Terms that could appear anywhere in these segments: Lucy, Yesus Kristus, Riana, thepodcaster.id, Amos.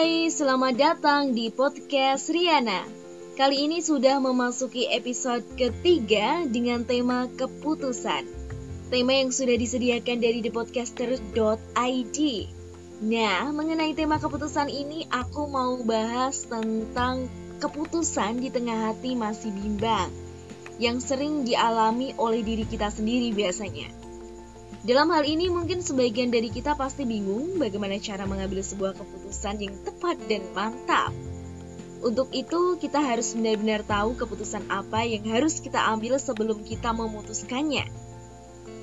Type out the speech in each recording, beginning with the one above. Hai, selamat datang di podcast Riana. Kali ini sudah memasuki episode ketiga dengan tema keputusan. Tema yang sudah disediakan dari thepodcaster.id. Nah, mengenai tema keputusan ini aku mau bahas tentang keputusan di tengah hati masih bimbang, yang sering dialami oleh diri kita sendiri biasanya. Dalam hal ini mungkin sebagian dari kita pasti bingung bagaimana cara mengambil sebuah keputusan yang tepat dan mantap. Untuk itu kita harus benar-benar tahu keputusan apa yang harus kita ambil sebelum kita memutuskannya.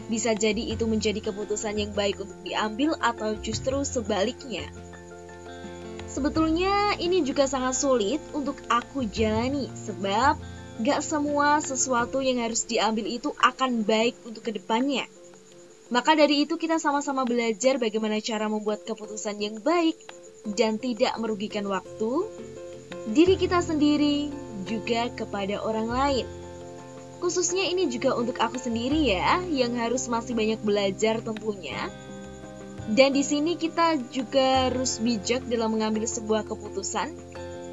Bisa jadi itu menjadi keputusan yang baik untuk diambil atau justru sebaliknya. Sebetulnya ini juga sangat sulit untuk aku jalani sebab gak semua sesuatu yang harus diambil itu akan baik untuk kedepannya. Maka dari itu kita sama-sama belajar bagaimana cara membuat keputusan yang baik dan tidak merugikan waktu, diri kita sendiri, juga kepada orang lain. Khususnya ini juga untuk aku sendiri ya, yang harus masih banyak belajar tentunya. Dan di sini kita juga harus bijak dalam mengambil sebuah keputusan,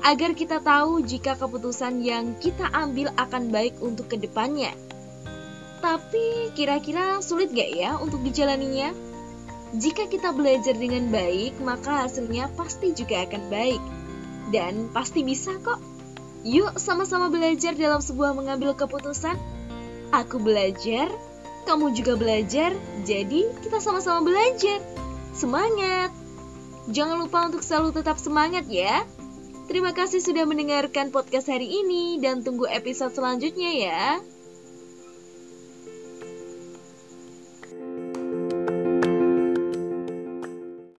agar kita tahu jika keputusan yang kita ambil akan baik untuk kedepannya. Tapi kira-kira sulit gak ya untuk dijalaninya? Jika kita belajar dengan baik, maka hasilnya pasti juga akan baik. Dan pasti bisa kok. Yuk sama-sama belajar dalam sebuah mengambil keputusan. Aku belajar, kamu juga belajar, jadi kita sama-sama belajar. Semangat! Jangan lupa untuk selalu tetap semangat ya. Terima kasih sudah mendengarkan podcast hari ini dan tunggu episode selanjutnya ya.